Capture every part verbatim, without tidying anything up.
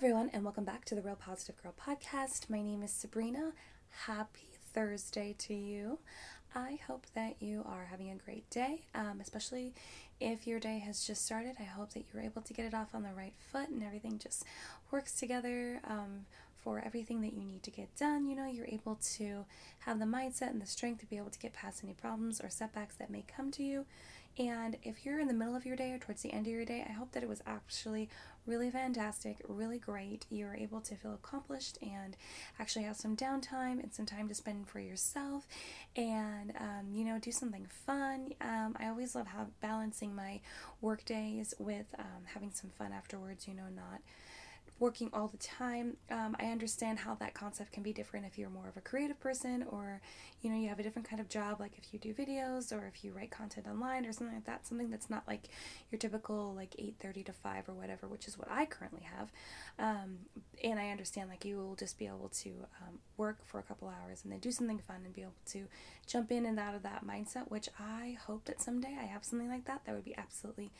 everyone, and welcome back to the Real Positive Girl podcast. My name is Sabrina. Happy Thursday to you. I hope that you are having a great day, um, especially if your day has just started. I hope that you're able to get it off on the right foot and everything just works together um, for everything that you need to get done. You know, you're able to have the mindset and the strength to be able to get past any problems or setbacks that may come to you. And if you're in the middle of your day or towards the end of your day, I hope that it was actually really fantastic, really great. You were able to feel accomplished and actually have some downtime and some time to spend for yourself and, um, you know, do something fun. Um, I always love how balancing my work days with um, having some fun afterwards, you know, not working all the time. Um, I understand how that concept can be different if you're more of a creative person or, you know, you have a different kind of job, like if you do videos or if you write content online or something like that, something that's not like your typical like eight thirty to five or whatever, which is what I currently have. Um, and I understand like you will just be able to um, work for a couple hours and then do something fun and be able to jump in and out of that mindset, which I hope that someday I have something like that. That would be absolutely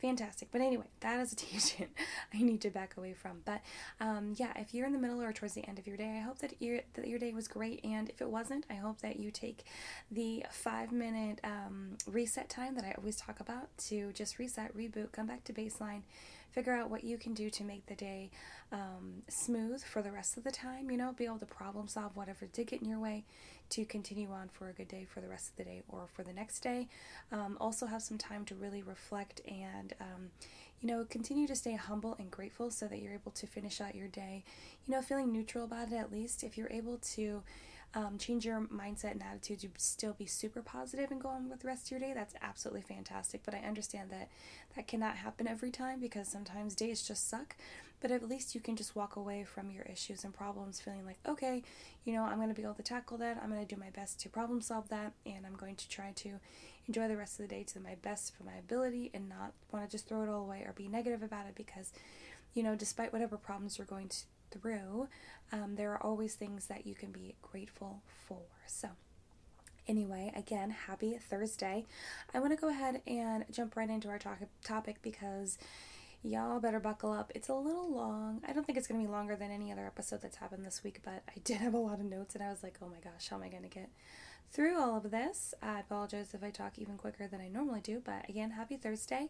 fantastic. But anyway, that is a tangent I need to back away from. But um, yeah, if you're in the middle or towards the end of your day, I hope that your that your day was great. And if it wasn't, I hope that you take the five minute um, reset time that I always talk about to just reset, reboot, come back to baseline, figure out what you can do to make the day um, smooth for the rest of the time. You know, be able to problem solve whatever did get in your way to continue on for a good day for the rest of the day or for the next day. Um, also have some time to really reflect and um, you know, continue to stay humble and grateful so that you're able to finish out your day, you know, feeling neutral about it at least. If you're able to um, change your mindset and attitude to still be super positive and go on with the rest of your day, that's absolutely fantastic. But I understand that that cannot happen every time because sometimes days just suck. But at least you can just walk away from your issues and problems feeling like, okay, you know, I'm going to be able to tackle that. I'm going to do my best to problem solve that. And I'm going to try to enjoy the rest of the day to my best for my ability and not want to just throw it all away or be negative about it because, you know, despite whatever problems you're going through, um, there are always things that you can be grateful for. So anyway, again, happy Thursday. I want to go ahead and jump right into our talk- topic because y'all better buckle up. It's a little long. I don't think it's going to be longer than any other episode that's happened this week, but I did have a lot of notes and I was like, oh my gosh, how am I going to get through all of this? I apologize if I talk even quicker than I normally do, but again, happy Thursday.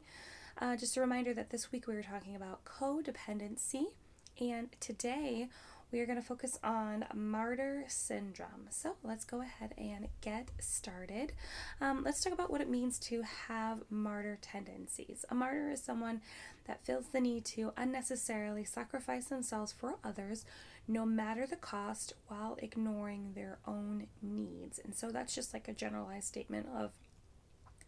Uh, just a reminder that this week we were talking about codependency, and today we are going to focus on martyr syndrome. So let's go ahead and get started. Um, let's talk about what it means to have martyr tendencies. A martyr is someone that feels the need to unnecessarily sacrifice themselves for others, no matter the cost, while ignoring their own needs. And so that's just like a generalized statement of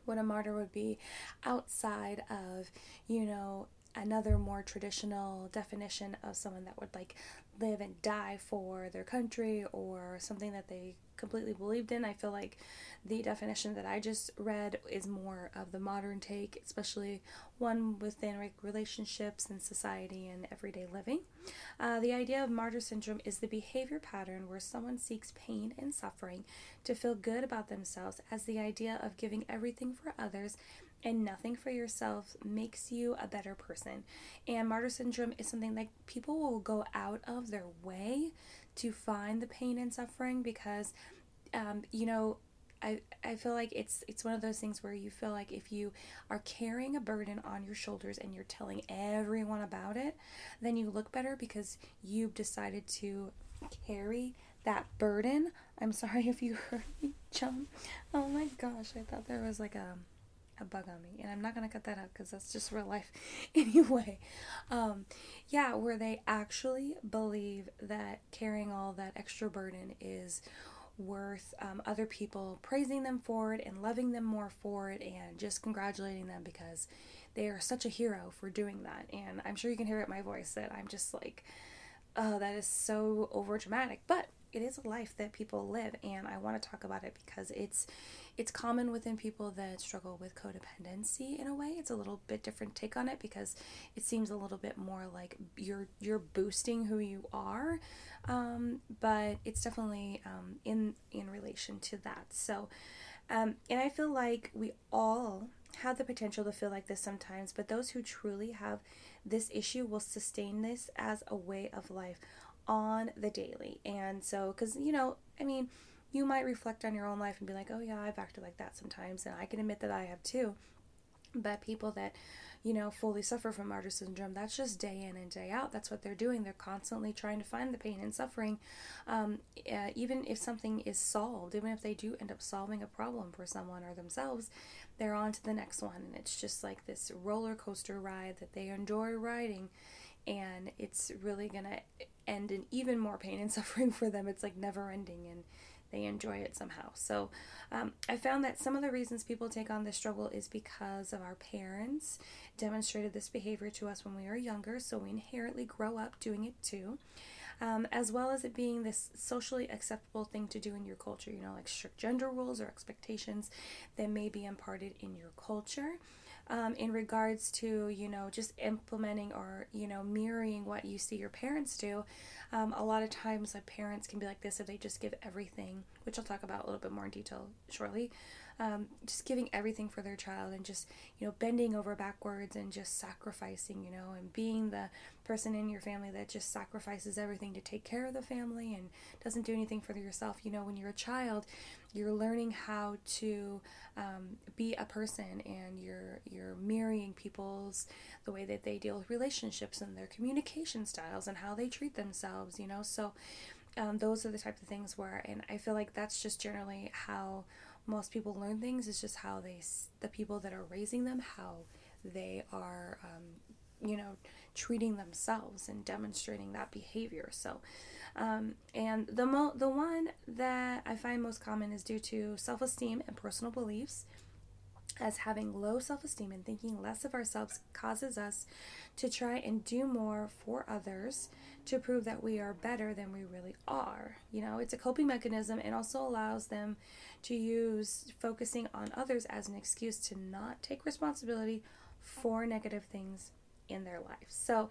what a martyr would be outside of, you know, another more traditional definition of someone that would like live and die for their country or something that they completely believed in. I feel like the definition that I just read is more of the modern take, especially one within like relationships and society and everyday living. Uh, the idea of martyr syndrome is the behavior pattern where someone seeks pain and suffering to feel good about themselves, as the idea of giving everything for others and nothing for yourself makes you a better person. And martyr syndrome is something like people will go out of their way to find the pain and suffering because, um, you know, I, I feel like it's it's one of those things where you feel like if you are carrying a burden on your shoulders and you're telling everyone about it, then you look better because you've decided to carry that burden. I'm sorry if you heard me jump. Oh my gosh, I thought there was like a... a bug on me, and I'm not going to cut that out because that's just real life anyway. Um, yeah, where they actually believe that carrying all that extra burden is worth um, other people praising them for it and loving them more for it and just congratulating them because they are such a hero for doing that. And I'm sure you can hear it in my voice that I'm just like, oh, that is so over dramatic, but it is a life that people live, and I want to talk about it because it's it's common within people that struggle with codependency in a way. It's a little bit different take on it because it seems a little bit more like you're you're boosting who you are, um, but it's definitely um, in in relation to that. So, um, and I feel like we all have the potential to feel like this sometimes, but those who truly have this issue will sustain this as a way of life on the daily. And so, because, you know, I mean, you might reflect on your own life and be like, oh yeah, I've acted like that sometimes, and I can admit that I have too. But people that, you know, fully suffer from martyr syndrome, that's just day in and day out. That's what they're doing. They're constantly trying to find the pain and suffering. Um, uh, even if something is solved, even if they do end up solving a problem for someone or themselves, they're on to the next one. And it's just like this roller coaster ride that they enjoy riding. And it's really going to end in even more pain and suffering for them. It's like never ending, and they enjoy it somehow. So um, I found that some of the reasons people take on this struggle is because of our parents demonstrated this behavior to us when we were younger, so we inherently grow up doing it too, um, as well as it being this socially acceptable thing to do in your culture, you know, like strict gender rules or expectations that may be imparted in your culture. Um, in regards to, you know, just implementing or, you know, mirroring what you see your parents do, um, a lot of times like, parents can be like this if they just give everything, which I'll talk about a little bit more in detail shortly, um, just giving everything for their child and just, you know, bending over backwards and just sacrificing, you know, and being the person in your family that just sacrifices everything to take care of the family and doesn't do anything for yourself. You know, when you're a child, you're learning how to um, be a person, and you're you're mirroring people's, the way that they deal with relationships and their communication styles and how they treat themselves, you know. So um, those are the types of things where, and I feel like that's just generally how most people learn things. It's just how they, the people that are raising them, how they are, um, you know, treating themselves and demonstrating that behavior. So, um, and the mo- the one that I find most common is due to self-esteem and personal beliefs, as having low self-esteem and thinking less of ourselves causes us to try and do more for others to prove that we are better than we really are. You know, it's a coping mechanism, and also allows them to use focusing on others as an excuse to not take responsibility for negative things in their life. So,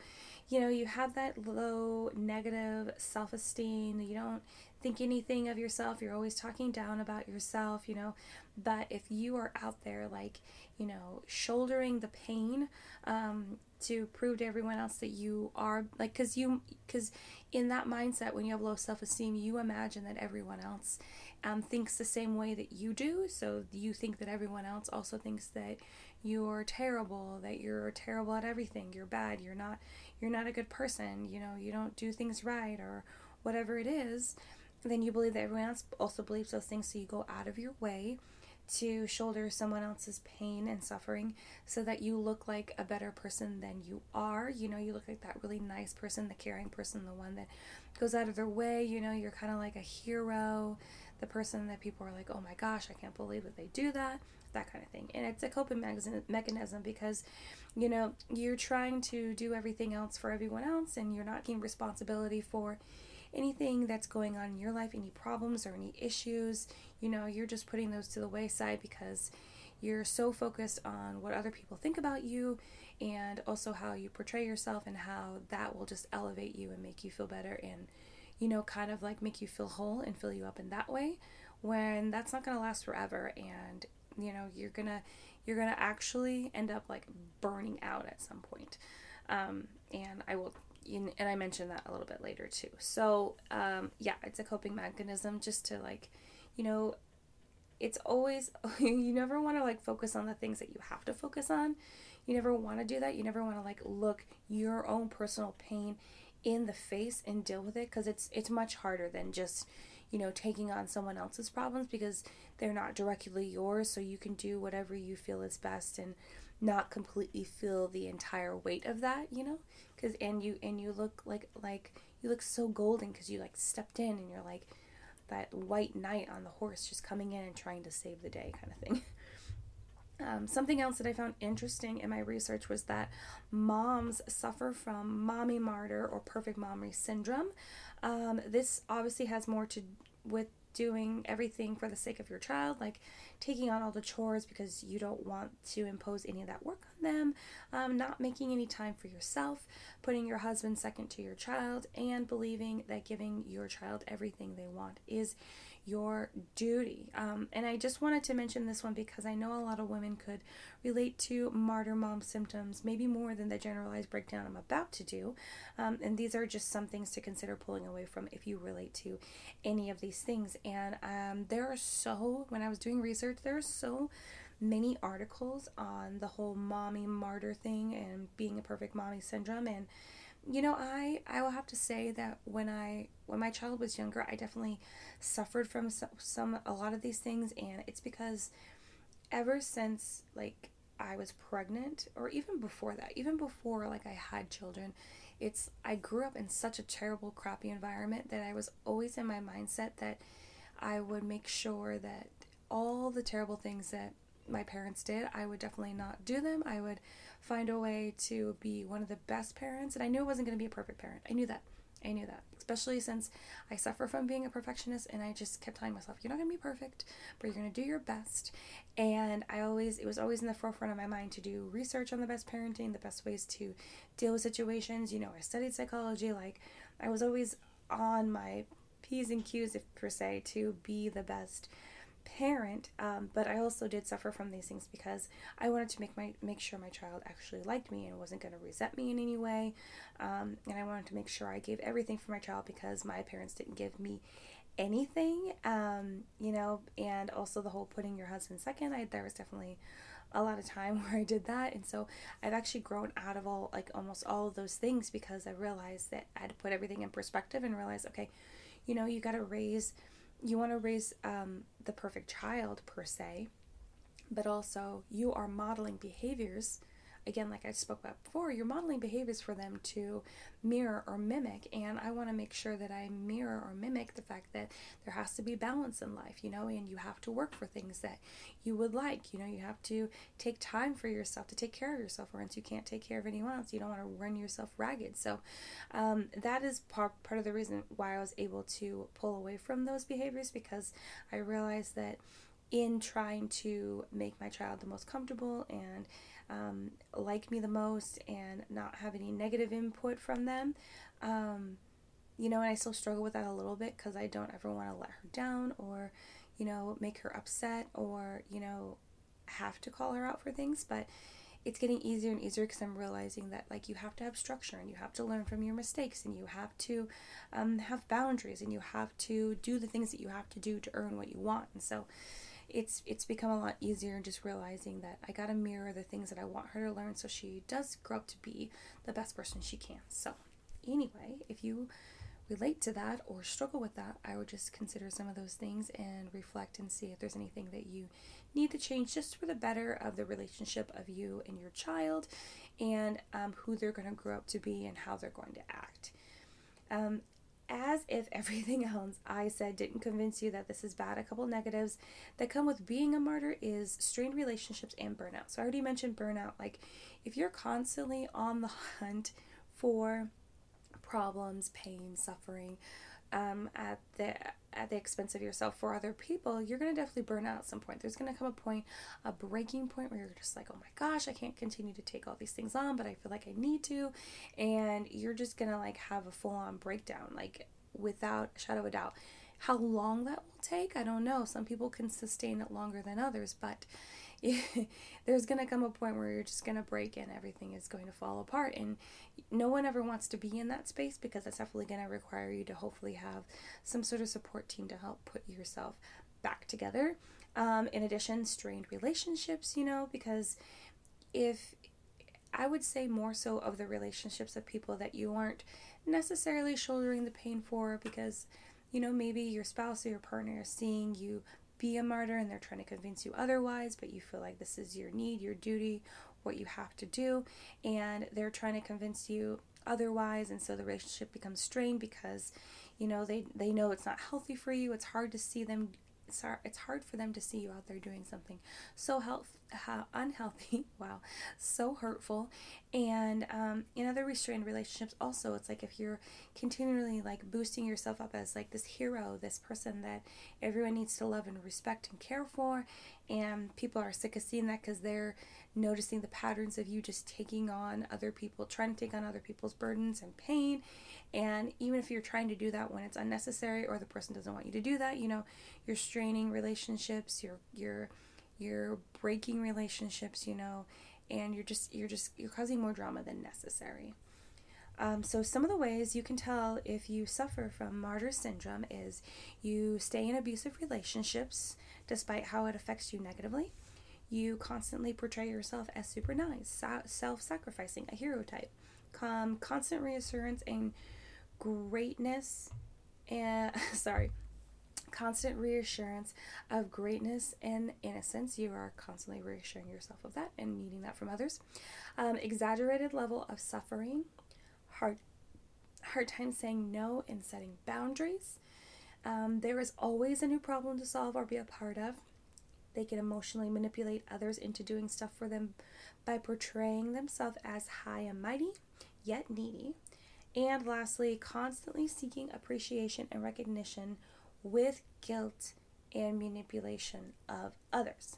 you know, you have that low negative self-esteem. You don't think anything of yourself. You're always talking down about yourself, you know. But if you are out there, like, you know, shouldering the pain um, to prove to everyone else that you are, like, because you, because in that mindset, when you have low self-esteem, you imagine that everyone else um, thinks the same way that you do. So you think that everyone else also thinks that you're terrible, that you're terrible at everything, you're bad, you're not, you're not a good person, you know, you don't do things right, or whatever it is. And then you believe that everyone else also believes those things, so you go out of your way to shoulder someone else's pain and suffering so that you look like a better person than you are. You know, you look like that really nice person, the caring person, the one that goes out of their way. You know, you're kind of like a hero, the person that people are like, oh my gosh, I can't believe that they do that, that kind of thing. And it's a coping mechanism because, you know, you're trying to do everything else for everyone else, and you're not taking responsibility for anything that's going on in your life, any problems or any issues. You know, you're just putting those to the wayside because you're so focused on what other people think about you, and also how you portray yourself, and how that will just elevate you and make you feel better, and, you know, kind of like make you feel whole and fill you up in that way, when that's not going to last forever. And, you know, you're gonna you're gonna actually end up like burning out at some point. Um, and I will and I mentioned that a little bit later too. So um, yeah, it's a coping mechanism just to, like, you know, it's always, you never want to like focus on the things that you have to focus on. You never want to do that. You never want to like look your own personal pain in the face and deal with it, because it's it's much harder than just, you know, taking on someone else's problems, because they're not directly yours, so you can do whatever you feel is best and not completely feel the entire weight of that, you know, because and you and you look like like you look so golden because you like stepped in and you're like that white knight on the horse just coming in and trying to save the day kind of thing. Um, something else that I found interesting in my research was that moms suffer from mommy martyr or perfect mommy syndrome. Um, this obviously has more to with doing everything for the sake of your child, like taking on all the chores because you don't want to impose any of that work on them, um, not making any time for yourself, putting your husband second to your child, and believing that giving your child everything they want is your duty. Um, and I just wanted to mention this one because I know a lot of women could relate to martyr mom symptoms, maybe more than the generalized breakdown I'm about to do. Um, and these are just some things to consider pulling away from if you relate to any of these things. And um, there are so, when I was doing research, there are so many articles on the whole mommy martyr thing and being a perfect mommy syndrome. And you know, I, I will have to say that when I, when my child was younger, I definitely suffered from some, some, a lot of these things. And it's because ever since, like, I was pregnant, or even before that, even before, like, I had children, it's, I grew up in such a terrible, crappy environment that I was always in my mindset that I would make sure that all the terrible things that my parents did, I would definitely not do them. I would find a way to be one of the best parents, and I knew it wasn't going to be a perfect parent. I knew that. I knew that, especially since I suffer from being a perfectionist, and I just kept telling myself, you're not going to be perfect, but you're going to do your best. And I always, it was always in the forefront of my mind to do research on the best parenting, the best ways to deal with situations. You know, I studied psychology. Like, I was always on my P's and Q's, if per se, to be the best parent, um, but I also did suffer from these things because I wanted to make my make sure my child actually liked me and wasn't going to resent me in any way, um, and I wanted to make sure I gave everything for my child because my parents didn't give me anything, um, you know, and also the whole putting your husband second, I, there was definitely a lot of time where I did that, and so I've actually grown out of all, like, almost all of those things because I realized that I had to put everything in perspective and realize, okay, you know, you got to raise You want to raise um, the perfect child, per se, but also you are modeling behaviors. Again, like I spoke about before, you're modeling behaviors for them to mirror or mimic, and I want to make sure that I mirror or mimic the fact that there has to be balance in life, you know, and you have to work for things that you would like, you know, you have to take time for yourself to take care of yourself, or else you can't take care of anyone else. You don't want to run yourself ragged. So um, that is part, part of the reason why I was able to pull away from those behaviors, because I realized that in trying to make my child the most comfortable and Um, like me the most and not have any negative input from them. Um, you know, and I still struggle with that a little bit because I don't ever want to let her down or, you know, make her upset or, you know, have to call her out for things. But it's getting easier and easier because I'm realizing that, like, you have to have structure and you have to learn from your mistakes and you have to um, have boundaries and you have to do the things that you have to do to earn what you want. And so It's it's become a lot easier, and just realizing that I gotta mirror the things that I want her to learn so she does grow up to be the best person she can. So anyway, if you relate to that or struggle with that, I would just consider some of those things and reflect and see if there's anything that you need to change just for the better of the relationship of you and your child, and um, who they're going to grow up to be and how they're going to act. Um, As if everything else I said didn't convince you that this is bad, a couple negatives that come with being a martyr is strained relationships and burnout. So I already mentioned burnout. Like, if you're constantly on the hunt for problems, pain, suffering, um, at the at the expense of yourself for other people, you're going to definitely burn out at some point. There's going to come a point, a breaking point where you're just like, oh my gosh, I can't continue to take all these things on, but I feel like I need to. And you're just going to, like, have a full on breakdown, like, without a shadow of a doubt. How long that will take, I don't know. Some people can sustain it longer than others, but there's going to come a point where you're just going to break and everything is going to fall apart. And no one ever wants to be in that space because that's definitely going to require you to hopefully have some sort of support team to help put yourself back together. Um, in addition, strained relationships, you know, because if I would say more so of the relationships of people that you aren't necessarily shouldering the pain for, because, you know, maybe your spouse or your partner is seeing you be a martyr and they're trying to convince you otherwise, but you feel like this is your need, your duty, what you have to do, and they're trying to convince you otherwise, and so the relationship becomes strained because, you know, they they know it's not healthy for you. It's hard to see them it's hard, it's hard for them to see you out there doing something so health how unhealthy, wow, so hurtful. And um, in other restrained relationships also, it's like if you're continually like boosting yourself up as like this hero, this person that everyone needs to love and respect and care for, and people are sick of seeing that because they're noticing the patterns of you just taking on other people, trying to take on other people's burdens and pain. And even if you're trying to do that when it's unnecessary or the person doesn't want you to do that, you know, you're straining relationships, you're, you're, you're breaking relationships, you know, and you're just, you're just, you're causing more drama than necessary. Um, so some of the ways you can tell if you suffer from martyr syndrome is you stay in abusive relationships despite how it affects you negatively. You constantly portray yourself as super nice, self-sacrificing, a hero type. Um, constant reassurance and greatness and, sorry, constant reassurance of greatness and innocence. You are constantly reassuring yourself of that and needing that from others. Um, exaggerated level of suffering, hard, hard time saying no and setting boundaries. Um, there is always a new problem to solve or be a part of. They can emotionally manipulate others into doing stuff for them by portraying themselves as high and mighty, yet needy. And lastly, constantly seeking appreciation and recognition with guilt and manipulation of others.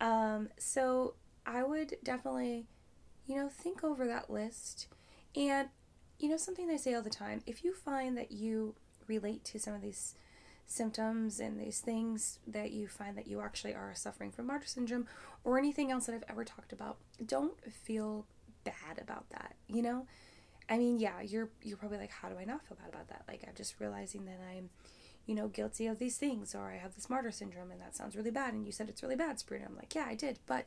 Um, so I would definitely, you know, think over that list. And, you know, something I say all the time, if you find that you relate to some of these symptoms and these things, that you find that you actually are suffering from martyr syndrome or anything else that I've ever talked about, don't feel bad about that, you know? I mean, yeah, you're you're probably like, how do I not feel bad about that? Like, I'm just realizing that I'm, you know, guilty of these things, or I have this martyr syndrome, and that sounds really bad, and you said it's really bad, Sabrina. I'm like, yeah, I did. But,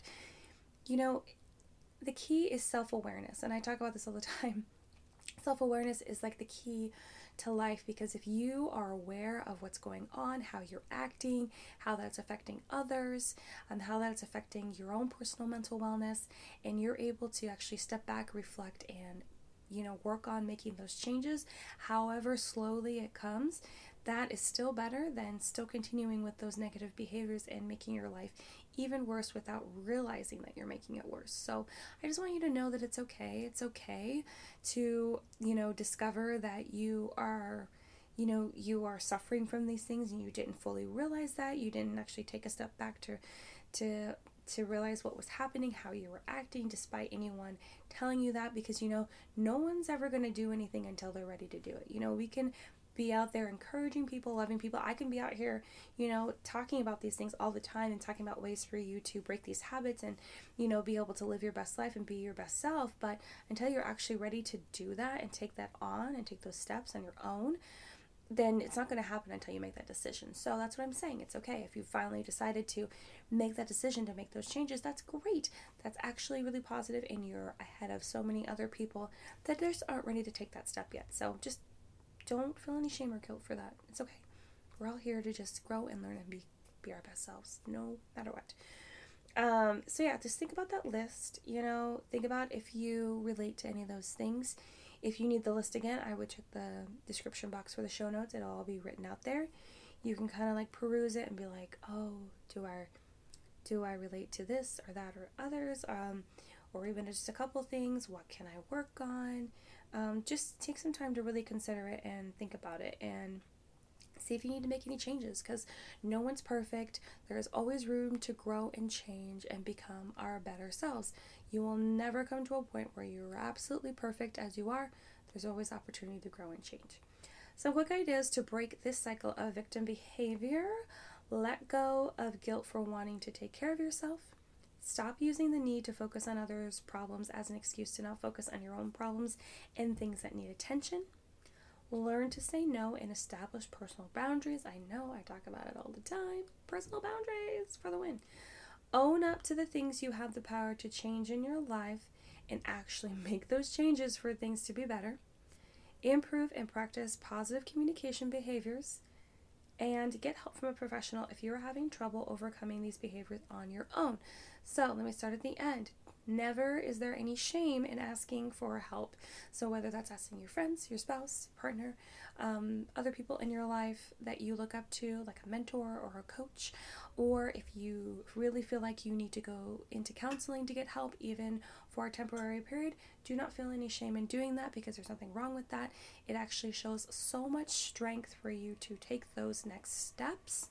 you know, the key is self-awareness, and I talk about this all the time. Self-awareness is like the key to life, because if you are aware of what's going on, how you're acting, how that's affecting others, and how that's affecting your own personal mental wellness, and you're able to actually step back, reflect, and, you know, work on making those changes, however slowly it comes, that is still better than still continuing with those negative behaviors and making your life even worse without realizing that you're making it worse. So I just want you to know that it's okay. It's okay to, you know, discover that you are, you know, you are suffering from these things and you didn't fully realize that. You didn't actually take a step back to, to, to realize what was happening, how you were acting, despite anyone telling you that, because, you know, no one's ever going to do anything until they're ready to do it. You know, we can be out there encouraging people, loving people. I can be out here, you know, talking about these things all the time and talking about ways for you to break these habits and, you know, be able to live your best life and be your best self. But until you're actually ready to do that and take that on and take those steps on your own, then it's not going to happen until you make that decision. So that's what I'm saying. It's okay. If you finally decided to make that decision to make those changes, that's great. That's actually really positive, and you're ahead of so many other people that just aren't ready to take that step yet. So just don't feel any shame or guilt for that. It's okay. We're all here to just grow and learn and be, be our best selves, no matter what. Um, so yeah, just think about that list, you know, think about if you relate to any of those things. If you need the list again, I would check the description box for the show notes. It'll all be written out there. You can kind of like peruse it and be like, oh, do I, do I relate to this or that or others? Um, or even just a couple things. What can I work on? Um, just take some time to really consider it and think about it and see if you need to make any changes, because no one's perfect. There's always room to grow and change and become our better selves. You will never come to a point where you're absolutely perfect as you are. There's always opportunity to grow and change. Some quick ideas to break this cycle of victim behavior. Let go of guilt for wanting to take care of yourself. Stop using the need to focus on others' problems as an excuse to not focus on your own problems and things that need attention. Learn to say no and establish personal boundaries. I know I talk about it all the time. Personal boundaries for the win. Own up to the things you have the power to change in your life and actually make those changes for things to be better. Improve and practice positive communication behaviors. And get help from a professional if you're having trouble overcoming these behaviors on your own. So let me start at the end. Never is there any shame in asking for help. So whether that's asking your friends, your spouse, partner, um, other people in your life that you look up to, like a mentor or a coach, or if you really feel like you need to go into counseling to get help, even for a temporary period, do not feel any shame in doing that, because there's nothing wrong with that. It actually shows so much strength for you to take those next steps,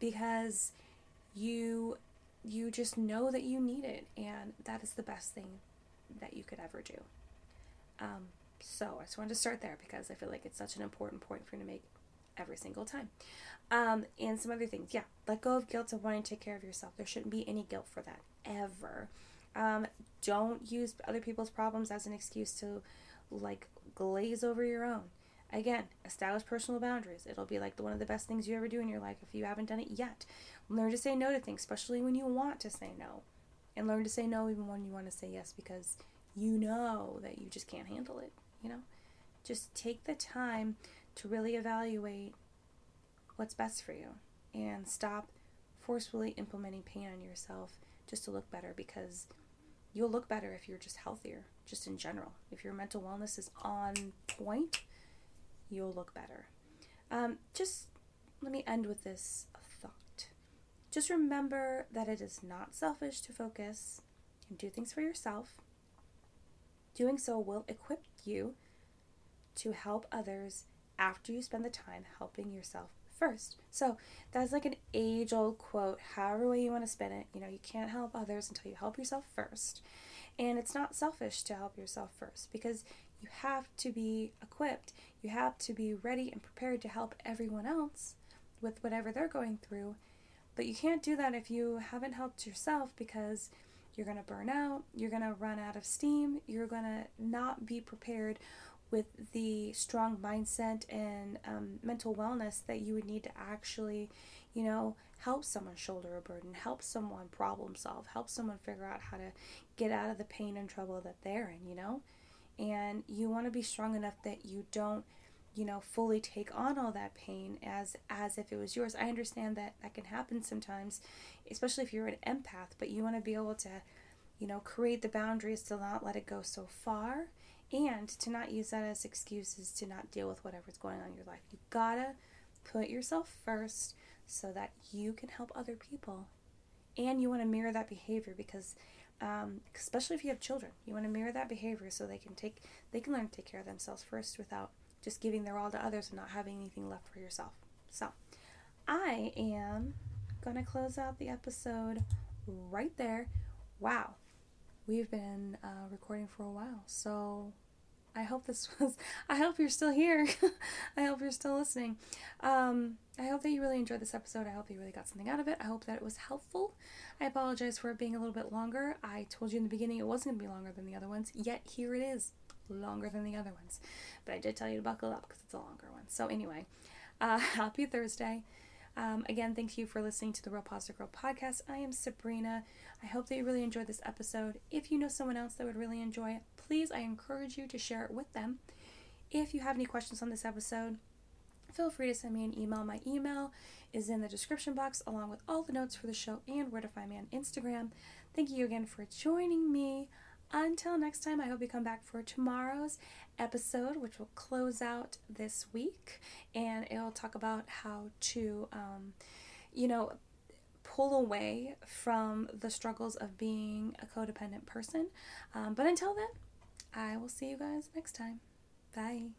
because you you just know that you need it, and that is the best thing that you could ever do. Um, so I just wanted to start there because I feel like it's such an important point for you to make every single time. Um, and some other things. Yeah, let go of guilt and wanting to take care of yourself. There shouldn't be any guilt for that, ever. Um, don't use other people's problems as an excuse to, like, glaze over your own. Again, establish personal boundaries. It'll be like the, one of the best things you ever do in your life if you haven't done it yet. Learn to say no to things, especially when you want to say no. And learn to say no even when you want to say yes, because you know that you just can't handle it, you know? Just take the time to really evaluate what's best for you and stop forcefully implementing pain on yourself just to look better, because you'll look better if you're just healthier, just in general. If your mental wellness is on point, you'll look better. Um, just let me end with this thought. Just remember that it is not selfish to focus and do things for yourself. Doing so will equip you to help others after you spend the time helping yourself first. So that's like an age-old quote, however way you want to spin it. You know, you can't help others until you help yourself first. And it's not selfish to help yourself first, because you have to be equipped. You have to be ready and prepared to help everyone else with whatever they're going through. But you can't do that if you haven't helped yourself, because you're going to burn out, you're going to run out of steam, you're going to not be prepared with the strong mindset and um, mental wellness that you would need to actually, you know, help someone shoulder a burden, help someone problem solve, help someone figure out how to get out of the pain and trouble that they're in, you know? And you want to be strong enough that you don't, you know, fully take on all that pain as as if it was yours. I understand that that can happen sometimes, especially if you're an empath, but you want to be able to, you know, create the boundaries to not let it go so far and to not use that as excuses to not deal with whatever's going on in your life. You gotta put yourself first so that you can help other people. And you want to mirror that behavior, because Um, especially if you have children, you want to mirror that behavior so they can take, they can learn to take care of themselves first without just giving their all to others and not having anything left for yourself. So I am going to close out the episode right there. Wow. We've been uh, recording for a while. So I hope this was, I hope you're still here. I hope you're still listening. Um, I hope that you really enjoyed this episode. I hope you really got something out of it. I hope that it was helpful. I apologize for it being a little bit longer. I told you in the beginning it wasn't going to be longer than the other ones, yet here it is, longer than the other ones. But I did tell you to buckle up because it's a longer one. So anyway, uh, happy Thursday. Um, again, thank you for listening to the Real Positive Girl podcast. I am Sabrina. I hope that you really enjoyed this episode. If you know someone else that would really enjoy it, please, I encourage you to share it with them. If you have any questions on this episode, feel free to send me an email. My email is in the description box, along with all the notes for the show and where to find me on Instagram. Thank you again for joining me. Until next time, I hope you come back for tomorrow's episode, which will close out this week, and it'll talk about how to, um, you know, pull away from the struggles of being a codependent person. Um, but until then, I will see you guys next time. Bye.